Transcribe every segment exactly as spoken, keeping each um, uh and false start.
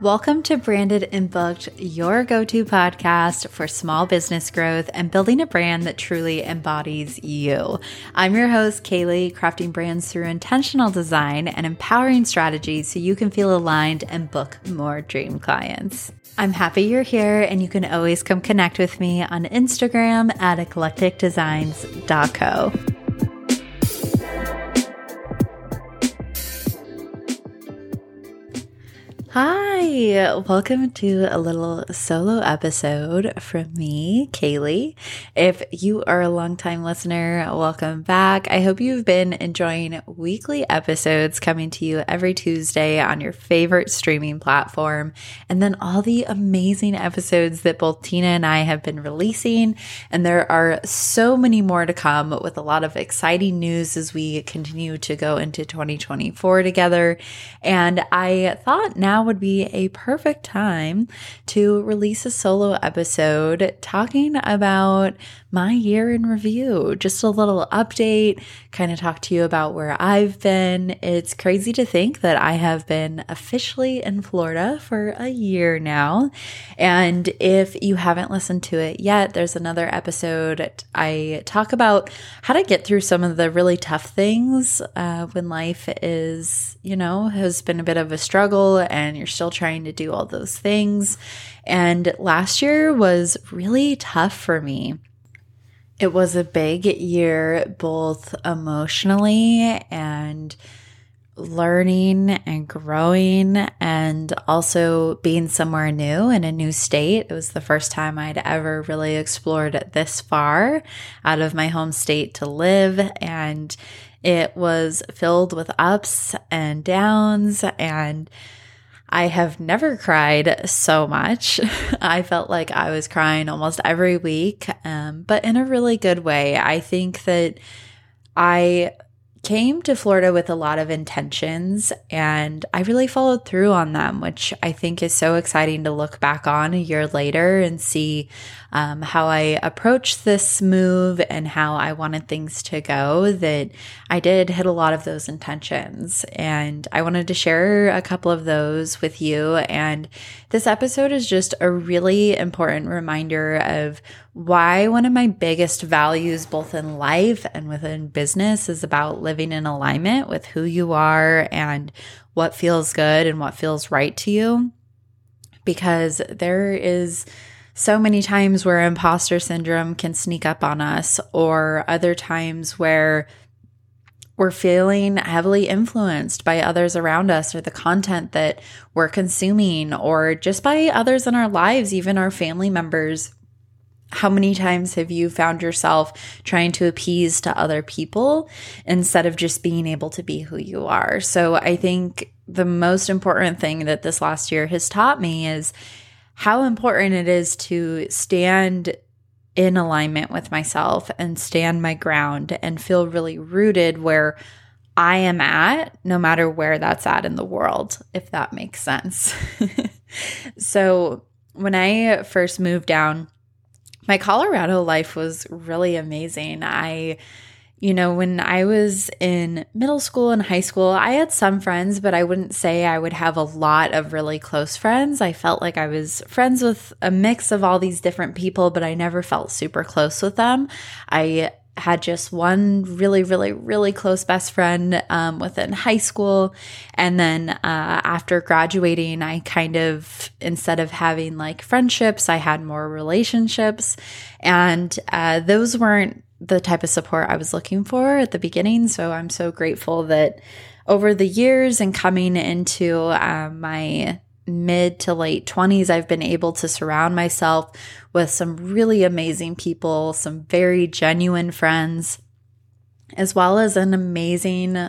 Welcome to Branded and Booked, your go-to podcast for small business growth and building a brand that truly embodies you. I'm your host, Kailee, crafting brands through intentional design and empowering strategies so you can feel aligned and book more dream clients. I'm happy you're here, and you can always come connect with me on Instagram at eclectic designs dot co. Hi, welcome to a little solo episode from me, Kailee. If you are a longtime listener, welcome back. I hope you've been enjoying weekly episodes coming to you every Tuesday on your favorite streaming platform, and then all the amazing episodes that both Tina and I have been releasing. And there are so many more to come with a lot of exciting news as we continue to go into twenty twenty-four together. And I thought now would be a perfect time to release a solo episode talking about my year in review, just a little update, kind of talk to you about where I've been. It's crazy to think that I have been officially in Florida for a year now. And if you haven't listened to it yet, there's another episode I talk about how to get through some of the really tough things uh, when life is, you know, has been a bit of a struggle and and you're still trying to do all those things. And last year was really tough for me. It was a big year, both emotionally and learning and growing, and also being somewhere new in a new state. It was the first time I'd ever really explored this far out of my home state to live, and it was filled with ups and downs, and I have never cried so much. I felt like I was crying almost every week, um, but in a really good way. I think that I came to Florida with a lot of intentions, and I really followed through on them, which I think is so exciting to look back on a year later and see um, how I approached this move and how I wanted things to go, that I did hit a lot of those intentions. And I wanted to share a couple of those with you. And this episode is just a really important reminder of why one of my biggest values, both in life and within business, is about living in alignment with who you are and what feels good and what feels right to you. Because there is so many times where imposter syndrome can sneak up on us, or other times where we're feeling heavily influenced by others around us, or the content that we're consuming, or just by others in our lives, even our family members. How many times have you found yourself trying to appease to other people instead of just being able to be who you are? So I think the most important thing that this last year has taught me is how important it is to stand in alignment with myself and stand my ground and feel really rooted where I am at, no matter where that's at in the world, if that makes sense. So when I first moved down, my Colorado life was really amazing. I, you know, when I was in middle school and high school, I had some friends, but I wouldn't say I would have a lot of really close friends. I felt like I was friends with a mix of all these different people, but I never felt super close with them. I had just one really, really, really close best friend um, within high school. And then uh, after graduating, I kind of, instead of having like friendships, I had more relationships. And uh, those weren't the type of support I was looking for at the beginning. So I'm so grateful that over the years and coming into uh, my mid to late twenties, I've been able to surround myself with some really amazing people, some very genuine friends, as well as an amazing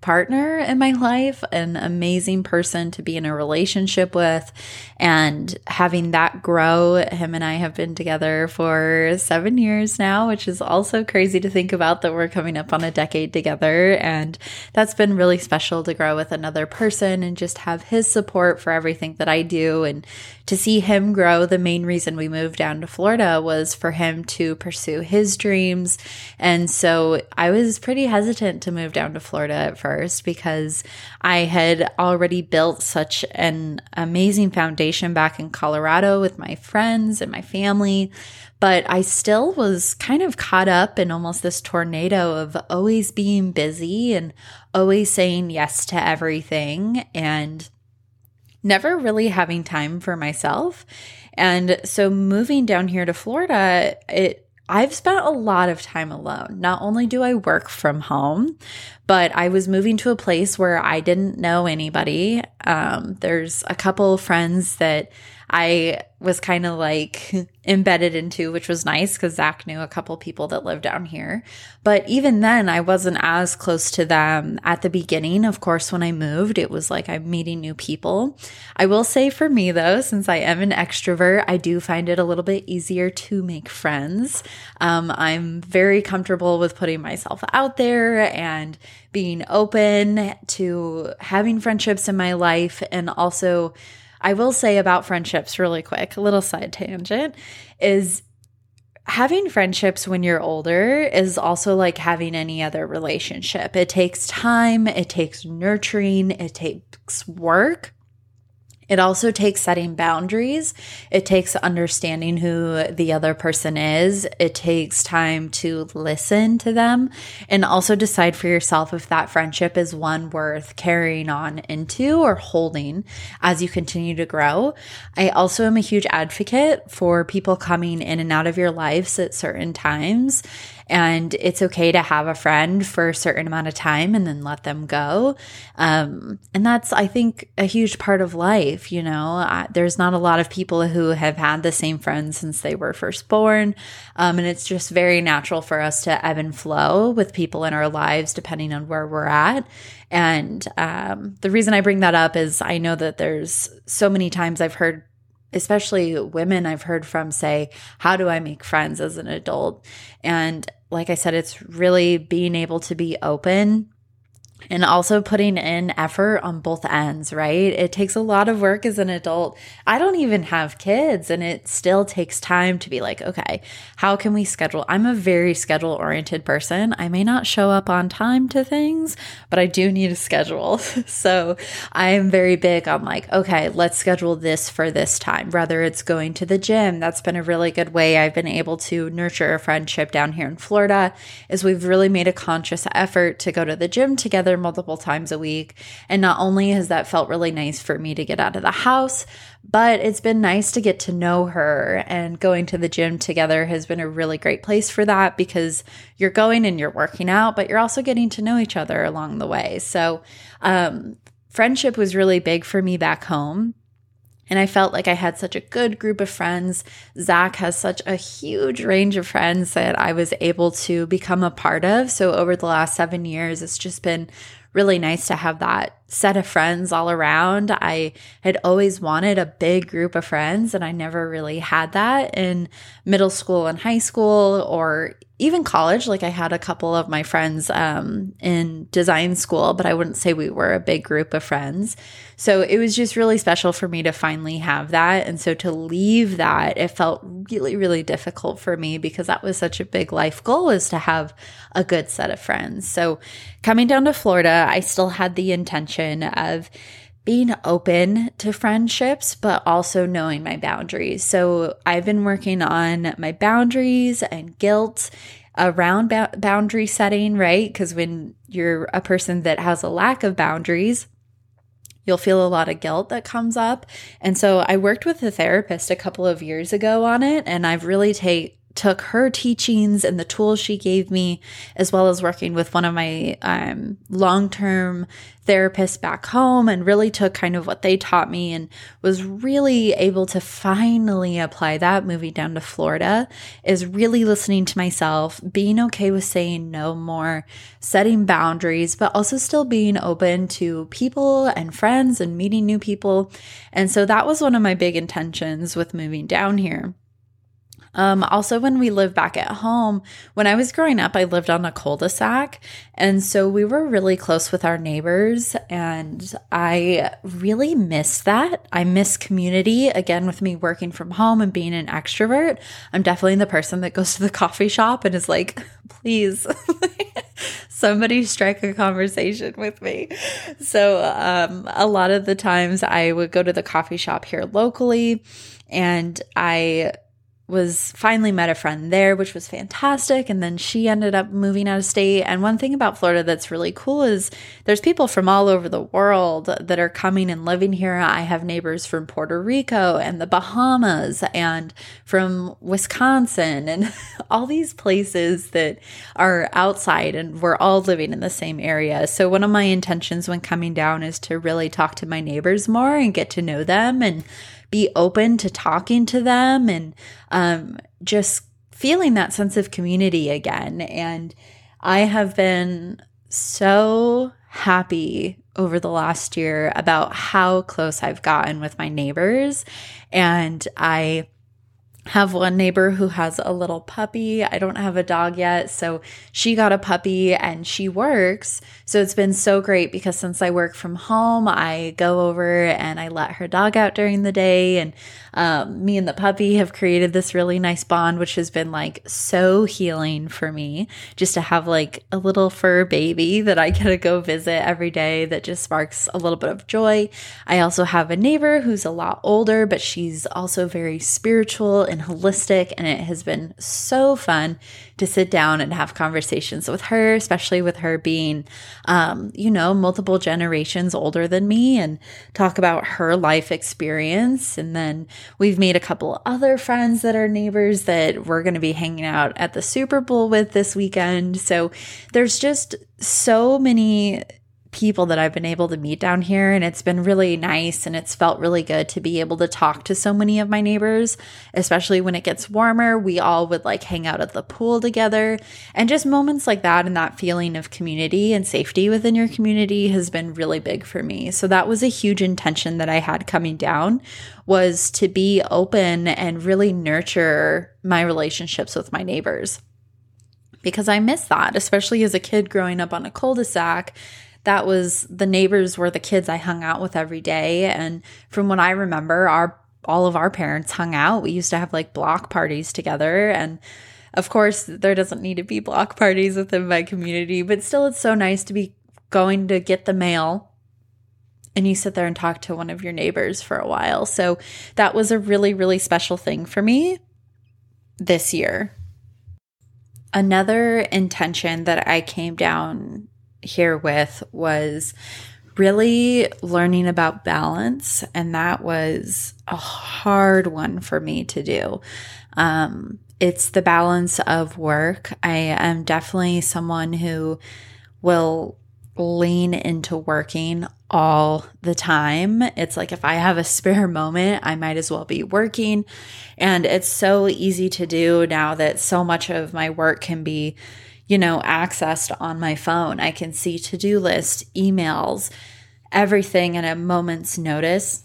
partner in my life, an amazing person to be in a relationship with, and having that grow. Him and I have been together for seven years now, which is also crazy to think about, that we're coming up on a decade together. And that's been really special to grow with another person and just have his support for everything that I do and to see him grow. The main reason we moved down to Florida was for him to pursue his dreams. And so I was pretty hesitant to move down to Florida at first. first because I had already built such an amazing foundation back in Colorado with my friends and my family. But I still was kind of caught up in almost this tornado of always being busy and always saying yes to everything and never really having time for myself. And so moving down here to Florida, it I've spent a lot of time alone. Not only do I work from home, but I was moving to a place where I didn't know anybody. Um, there's a couple of friends that I was kind of like embedded into, which was nice because Zach knew a couple people that lived down here. But even then, I wasn't as close to them at the beginning. Of course, when I moved, it was like I'm meeting new people. I will say for me, though, since I am an extrovert, I do find it a little bit easier to make friends. Um, I'm very comfortable with putting myself out there and being open to having friendships in my life. And also, I will say about friendships really quick, a little side tangent, is having friendships when you're older is also like having any other relationship. It takes time, it takes nurturing, it takes work. It also takes setting boundaries. It takes understanding who the other person is. It takes time to listen to them and also decide for yourself if that friendship is one worth carrying on into or holding as you continue to grow. I also am a huge advocate for people coming in and out of your lives at certain times. And it's okay to have a friend for a certain amount of time and then let them go. Um, and that's, I think, a huge part of life, you know. I, there's not a lot of people who have had the same friends since they were first born. Um, and it's just very natural for us to ebb and flow with people in our lives depending on where we're at. And um, the reason I bring that up is I know that there's so many times I've heard, especially women I've heard from, say, how do I make friends as an adult? And like I said, it's really being able to be open and also putting in effort on both ends, right? It takes a lot of work as an adult. I don't even have kids, and it still takes time to be like, okay, how can we schedule? I'm a very schedule-oriented person. I may not show up on time to things, but I do need a schedule. So I am very big on like, okay, let's schedule this for this time. Rather, it's going to the gym. That's been a really good way I've been able to nurture a friendship down here in Florida, is we've really made a conscious effort to go to the gym together multiple times a week. And not only has that felt really nice for me to get out of the house, but it's been nice to get to know her, and going to the gym together has been a really great place for that because you're going and you're working out, but you're also getting to know each other along the way. So um, friendship was really big for me back home. And I felt like I had such a good group of friends. Zach has such a huge range of friends that I was able to become a part of. So over the last seven years, it's just been really nice to have that set of friends all around. I had always wanted a big group of friends, and I never really had that in middle school and high school or even college. Like I had a couple of my friends um, in design school, but I wouldn't say we were a big group of friends. So it was just really special for me to finally have that. And so to leave that, it felt really, really difficult for me because that was such a big life goal, is to have a good set of friends. So coming down to Florida, I still had the intention of being open to friendships, but also knowing my boundaries. So I've been working on my boundaries and guilt around ba- boundary setting, right? Because when you're a person that has a lack of boundaries, you'll feel a lot of guilt that comes up. And so I worked with a therapist a couple of years ago on it, and I've really taken took her teachings and the tools she gave me, as well as working with one of my um, long-term therapists back home, and really took kind of what they taught me and was really able to finally apply that moving down to Florida, is really listening to myself, being okay with saying no more, setting boundaries, but also still being open to people and friends and meeting new people. And so that was one of my big intentions with moving down here. Um, also, when we lived back at home, when I was growing up, I lived on a cul-de-sac. And so we were really close with our neighbors. And I really missed that. I miss community. Again, with me working from home and being an extrovert, I'm definitely the person that goes to the coffee shop and is like, please. somebody strike a conversation with me. So um, a lot of the times I would go to the coffee shop here locally, and I was finally met a friend there, which was fantastic. And then she ended up moving out of state. And one thing about Florida that's really cool is there's people from all over the world that are coming and living here. I have neighbors from Puerto Rico and the Bahamas and from Wisconsin and all these places that are outside, and we're all living in the same area. So one of my intentions when coming down is to really talk to my neighbors more and get to know them and be open to talking to them, and um, just feeling that sense of community again. And I have been so happy over the last year about how close I've gotten with my neighbors. And I have one neighbor who has a little puppy. I don't have a dog yet. So she got a puppy and she works. So it's been so great because since I work from home, I go over and I let her dog out during the day. And um, me and the puppy have created this really nice bond, which has been like so healing for me, just to have like a little fur baby that I get to go visit every day. That just sparks a little bit of joy. I also have a neighbor who's a lot older, but she's also very spiritual and holistic, and it has been so fun to sit down and have conversations with her, especially with her being, um, you know, multiple generations older than me, and talk about her life experience. And then we've made a couple other friends that are neighbors that we're going to be hanging out at the Super Bowl with this weekend. So there's just so many people that I've been able to meet down here, and it's been really nice, and it's felt really good to be able to talk to so many of my neighbors, especially when it gets warmer. We all would like hang out at the pool together, and just moments like that, and that feeling of community and safety within your community has been really big for me. So that was a huge intention that I had coming down, was to be open and really nurture my relationships with my neighbors, because I miss that, especially as a kid growing up on a cul-de-sac. That was, the neighbors were the kids I hung out with every day. And from what I remember, our all of our parents hung out. We used to have like block parties together. And of course, there doesn't need to be block parties within my community, but still it's so nice to be going to get the mail and you sit there and talk to one of your neighbors for a while. So that was a really, really special thing for me this year. Another intention that I came down here with was really learning about balance, and that was a hard one for me to do. Um, it's the balance of work. I am definitely someone who will lean into working all the time. It's like if I have a spare moment, I might as well be working. And it's so easy to do now that so much of my work can be, you know, accessed on my phone. I can see to-do lists, emails, everything at a moment's notice.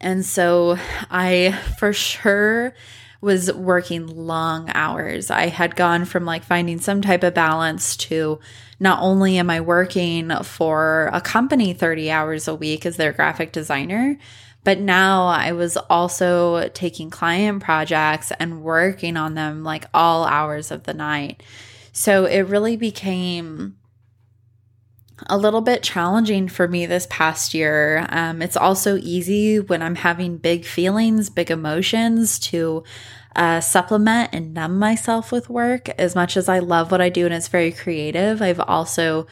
And so I for sure was working long hours. I had gone from like finding some type of balance to not only am I working for a company thirty hours a week as their graphic designer, but now I was also taking client projects and working on them like all hours of the night. So it really became a little bit challenging for me this past year. Um, it's also easy when I'm having big feelings, big emotions to uh, supplement and numb myself with work. As much as I love what I do and it's very creative, I've also...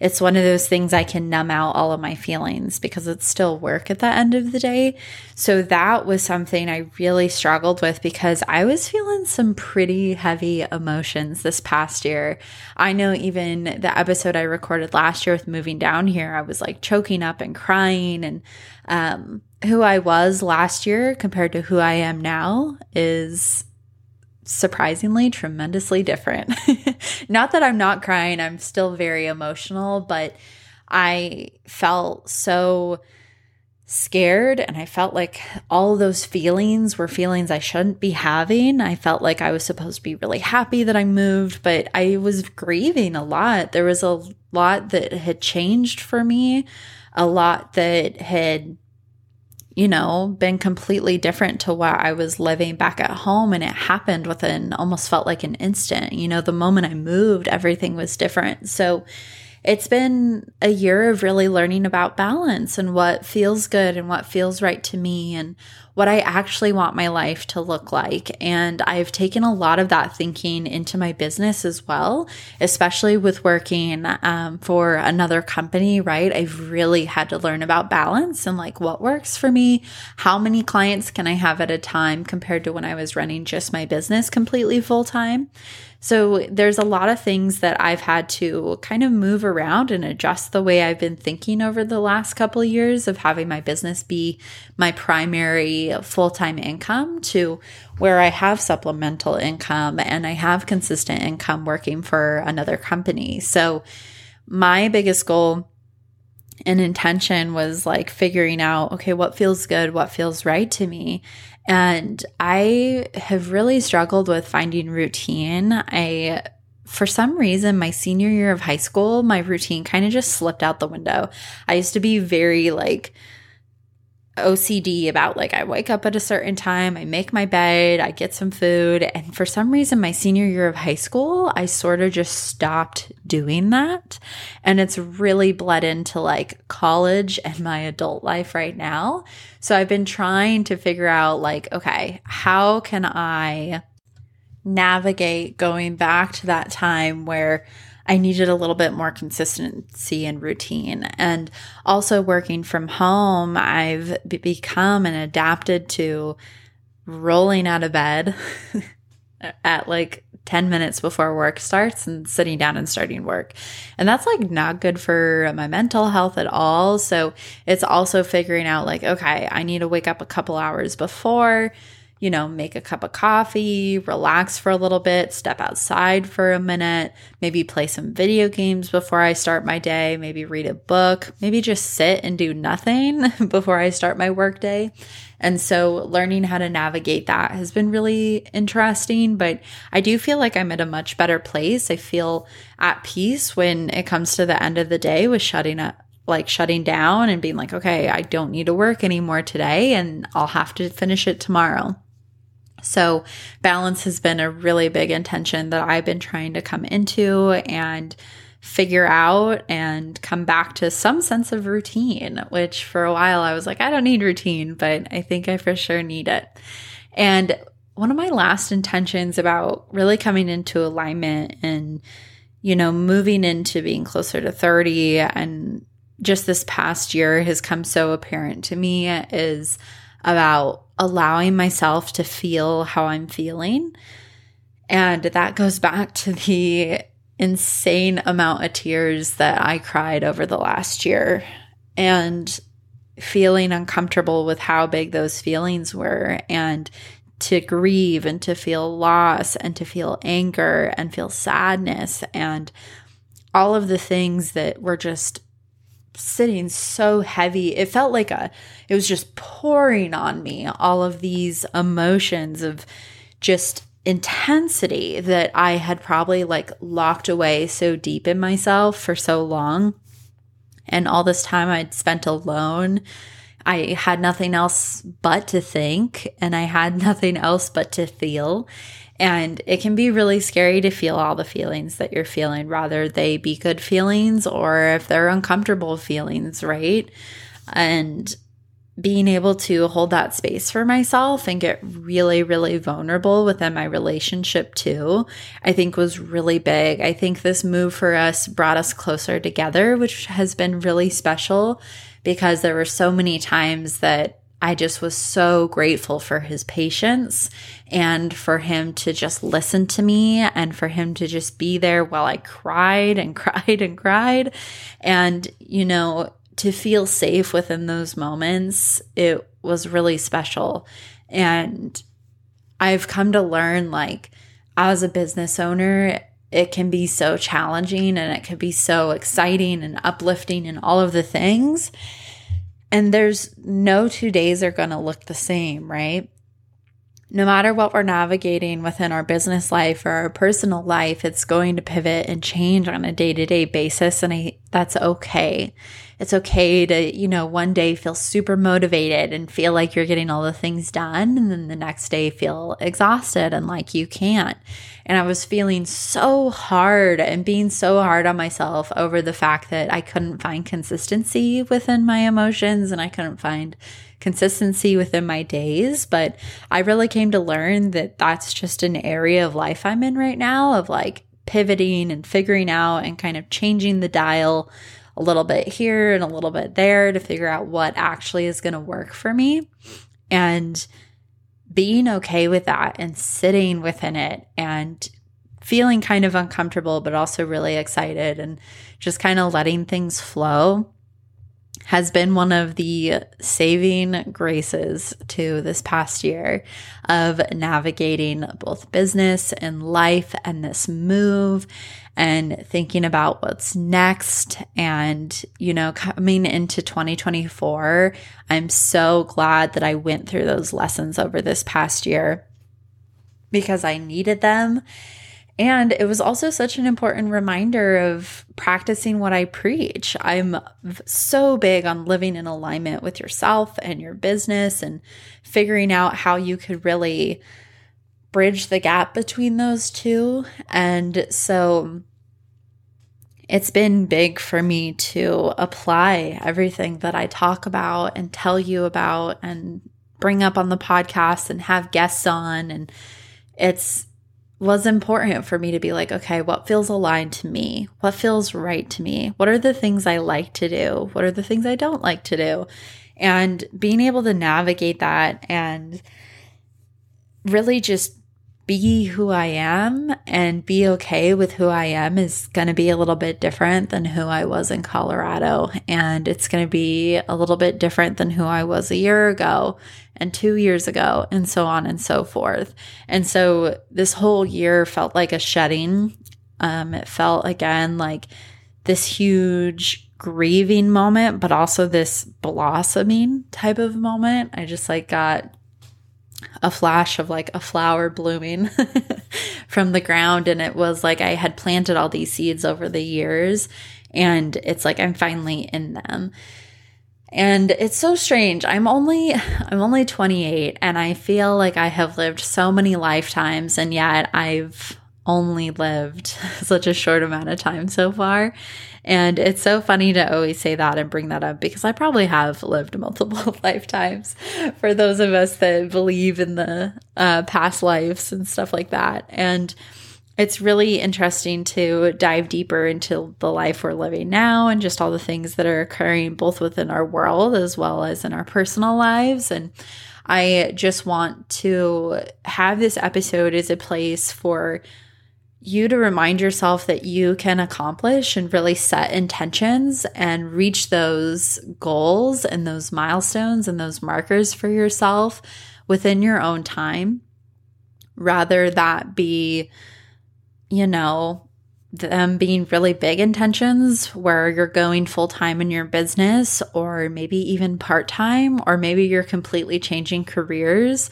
it's one of those things I can numb out all of my feelings because it's still work at the end of the day. So that was something I really struggled with because I was feeling some pretty heavy emotions this past year. I know even the episode I recorded last year with moving down here, I was like choking up and crying, and um, who I was last year compared to who I am now is surprisingly tremendously different. Not that I'm not crying, I'm still very emotional, but I felt so scared, and I felt like all those feelings were feelings I shouldn't be having. I felt like I was supposed to be really happy that I moved, but I was grieving a lot. There was a lot that had changed for me, a lot that had you know, been completely different to what I was living back at home. And it happened within, almost felt like an instant. You know, the moment I moved, everything was different. So it's been a year of really learning about balance and what feels good and what feels right to me and what I actually want my life to look like. And I've taken a lot of that thinking into my business as well, especially with working um, for another company, right? I've really had to learn about balance and like what works for me, how many clients can I have at a time compared to when I was running just my business completely full time. So there's a lot of things that I've had to kind of move around and adjust the way I've been thinking over the last couple of years of having my business be my primary full-time income to where I have supplemental income and I have consistent income working for another company. So my biggest goal and intention was like figuring out, okay, what feels good, what feels right to me. And I have really struggled with finding routine. I, for some reason, my senior year of high school, my routine kind of just slipped out the window. I used to be very like O C D about like I wake up at a certain time, I make my bed, I get some food. And for some reason, my senior year of high school, I sort of just stopped doing that. And it's really bled into like college and my adult life right now. So I've been trying to figure out like, okay, how can I navigate going back to that time where I needed a little bit more consistency and routine. And also working from home, I've b- become and adapted to rolling out of bed at like ten minutes before work starts and sitting down and starting work. And that's like not good for my mental health at all. So it's also figuring out like, okay, I need to wake up a couple hours before, you know, make a cup of coffee, relax for a little bit, step outside for a minute, maybe play some video games before I start my day, maybe read a book, maybe just sit and do nothing before I start my work day. And so learning how to navigate that has been really interesting, but I do feel like I'm at a much better place. I feel at peace when it comes to the end of the day with shutting up, like shutting down and being like, okay, I don't need to work anymore today and I'll have to finish it tomorrow. So balance has been a really big intention that I've been trying to come into and figure out and come back to some sense of routine, which for a while I was like, I don't need routine, but I think I for sure need it. And one of my last intentions about really coming into alignment and, you know, moving into being closer to thirty and just this past year has come so apparent to me is about allowing myself to feel how I'm feeling. And that goes back to the insane amount of tears that I cried over the last year and feeling uncomfortable with how big those feelings were and to grieve and to feel loss and to feel anger and feel sadness and all of the things that were just sitting so heavy. It felt like a, it was just pouring on me, all of these emotions of just intensity that I had probably like locked away so deep in myself for so long. And all this time I'd spent alone, I had nothing else but to think and I had nothing else but to feel. And it can be really scary to feel all the feelings that you're feeling, rather they be good feelings or if they're uncomfortable feelings, right? And being able to hold that space for myself and get really, really vulnerable within my relationship too, I think was really big. I think this move for us brought us closer together, which has been really special because there were so many times that I just was so grateful for his patience and for him to just listen to me and for him to just be there while I cried and cried and cried. And, you know, to feel safe within those moments, it was really special. And I've come to learn, like, as a business owner, it can be so challenging and it can be so exciting and uplifting and all of the things. And there's no two days are going to look the same, right? No matter what we're navigating within our business life or our personal life, it's going to pivot and change on a day-to-day basis, and I, that's okay. it's okay to, you know, one day feel super motivated and feel like you're getting all the things done, and then the next day feel exhausted and like you can't. And I was feeling so hard and being so hard on myself over the fact that I couldn't find consistency within my emotions and I couldn't find consistency within my days. But I really came to learn that that's just an area of life I'm in right now, of like pivoting and figuring out and kind of changing the dial a little bit here and a little bit there to figure out what actually is going to work for me, and being okay with that and sitting within it and feeling kind of uncomfortable but also really excited and just kind of letting things flow has been one of the saving graces to this past year of navigating both business and life and this move and thinking about what's next. And, you know, coming into twenty twenty-four, I'm so glad that I went through those lessons over this past year because I needed them. And it was also such an important reminder of practicing what I preach. I'm so big on living in alignment with yourself and your business and figuring out how you could really bridge the gap between those two. And so it's been big for me to apply everything that I talk about and tell you about and bring up on the podcast and have guests on. And it's was important for me to be like, okay, what feels aligned to me? What feels right to me? What are the things I like to do? What are the things I don't like to do? And being able to navigate that and really just be who I am and be okay with who I am is going to be a little bit different than who I was in Colorado. And it's going to be a little bit different than who I was a year ago and two years ago and so on and so forth. And so this whole year felt like a shedding. Um, it felt again like this huge grieving moment, but also this blossoming type of moment. I just like got a flash of like a flower blooming from the ground. And it was like I had planted all these seeds over the years and it's like I'm finally in them. And it's so strange. I'm only I'm only twenty-eight and I feel like I have lived so many lifetimes, and yet I've only lived such a short amount of time so far. And it's so funny to always say that and bring that up because I probably have lived multiple lifetimes for those of us that believe in the uh, past lives and stuff like that. And it's really interesting to dive deeper into the life we're living now and just all the things that are occurring both within our world as well as in our personal lives. And I just want to have this episode as a place for you to remind yourself that you can accomplish and really set intentions and reach those goals and those milestones and those markers for yourself within your own time, rather that be, you know, them being really big intentions where you're going full-time in your business or maybe even part-time, or maybe you're completely changing careers.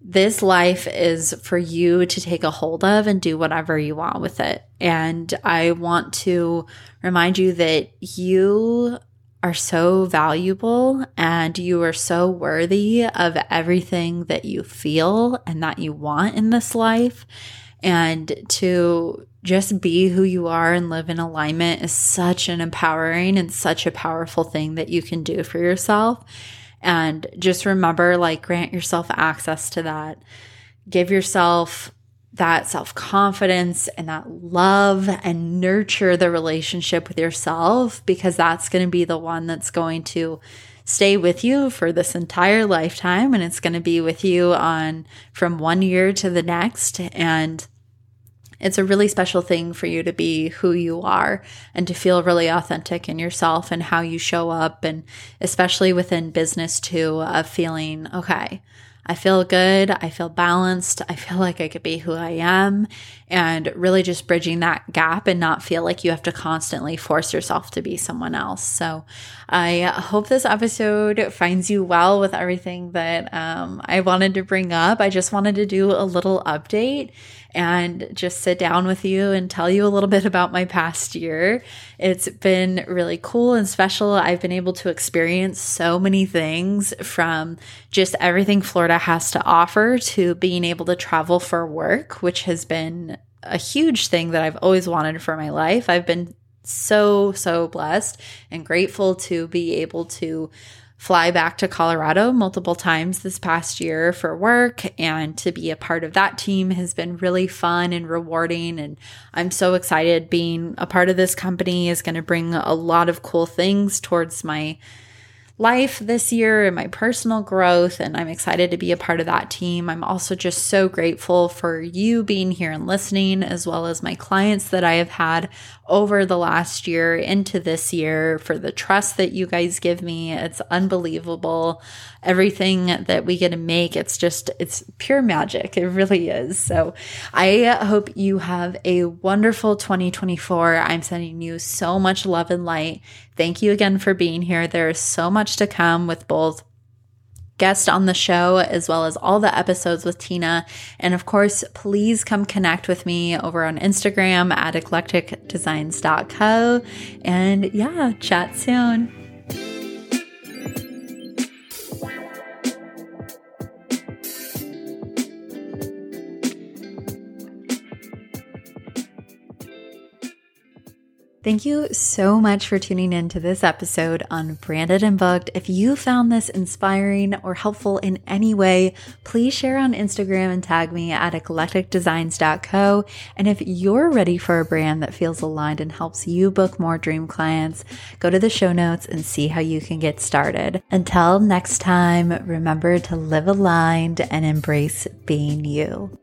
This life is for you to take a hold of and do whatever you want with it. And I want to remind you that you are so valuable and you are so worthy of everything that you feel and that you want in this life. And to just be who you are and live in alignment is such an empowering and such a powerful thing that you can do for yourself. And just remember, like, grant yourself access to that. Give yourself that self-confidence and that love and nurture the relationship with yourself, because that's going to be the one that's going to stay with you for this entire lifetime. And it's going to be with you on from one year to the next. And it's a really special thing for you to be who you are and to feel really authentic in yourself and how you show up, and especially within business too, of feeling, okay, I feel good, I feel balanced, I feel like I could be who I am, and really just bridging that gap and not feel like you have to constantly force yourself to be someone else. So I hope this episode finds you well with everything that um, I wanted to bring up. I just wanted to do a little update and just sit down with you and tell you a little bit about my past year. It's been really cool and special. I've been able to experience so many things, from just everything Florida has to offer to being able to travel for work, which has been a huge thing that I've always wanted for my life. I've been so, so blessed and grateful to be able to fly back to Colorado multiple times this past year for work, and to be a part of that team has been really fun and rewarding. And I'm so excited. Being a part of this company is going to bring a lot of cool things towards my life this year and my personal growth, and I'm excited to be a part of that team. I'm also just so grateful for you being here and listening, as well as my clients that I have had over the last year into this year, for the trust that you guys give me. It's unbelievable. Everything that we get to make, it's just, it's pure magic. It really is. So I hope you have a wonderful twenty twenty-four. I'm sending you so much love and light. Thank you again for being here. There is so much to come with both guest on the show, as well as all the episodes with Tina. And of course, please come connect with me over on Instagram at eclectic designs dot co. And yeah, chat soon. Thank you so much for tuning in to this episode on Branded and Booked. If you found this inspiring or helpful in any way, please share on Instagram and tag me at eclectic designs dot co. And if you're ready for a brand that feels aligned and helps you book more dream clients, go to the show notes and see how you can get started. Until next time, remember to live aligned and embrace being you.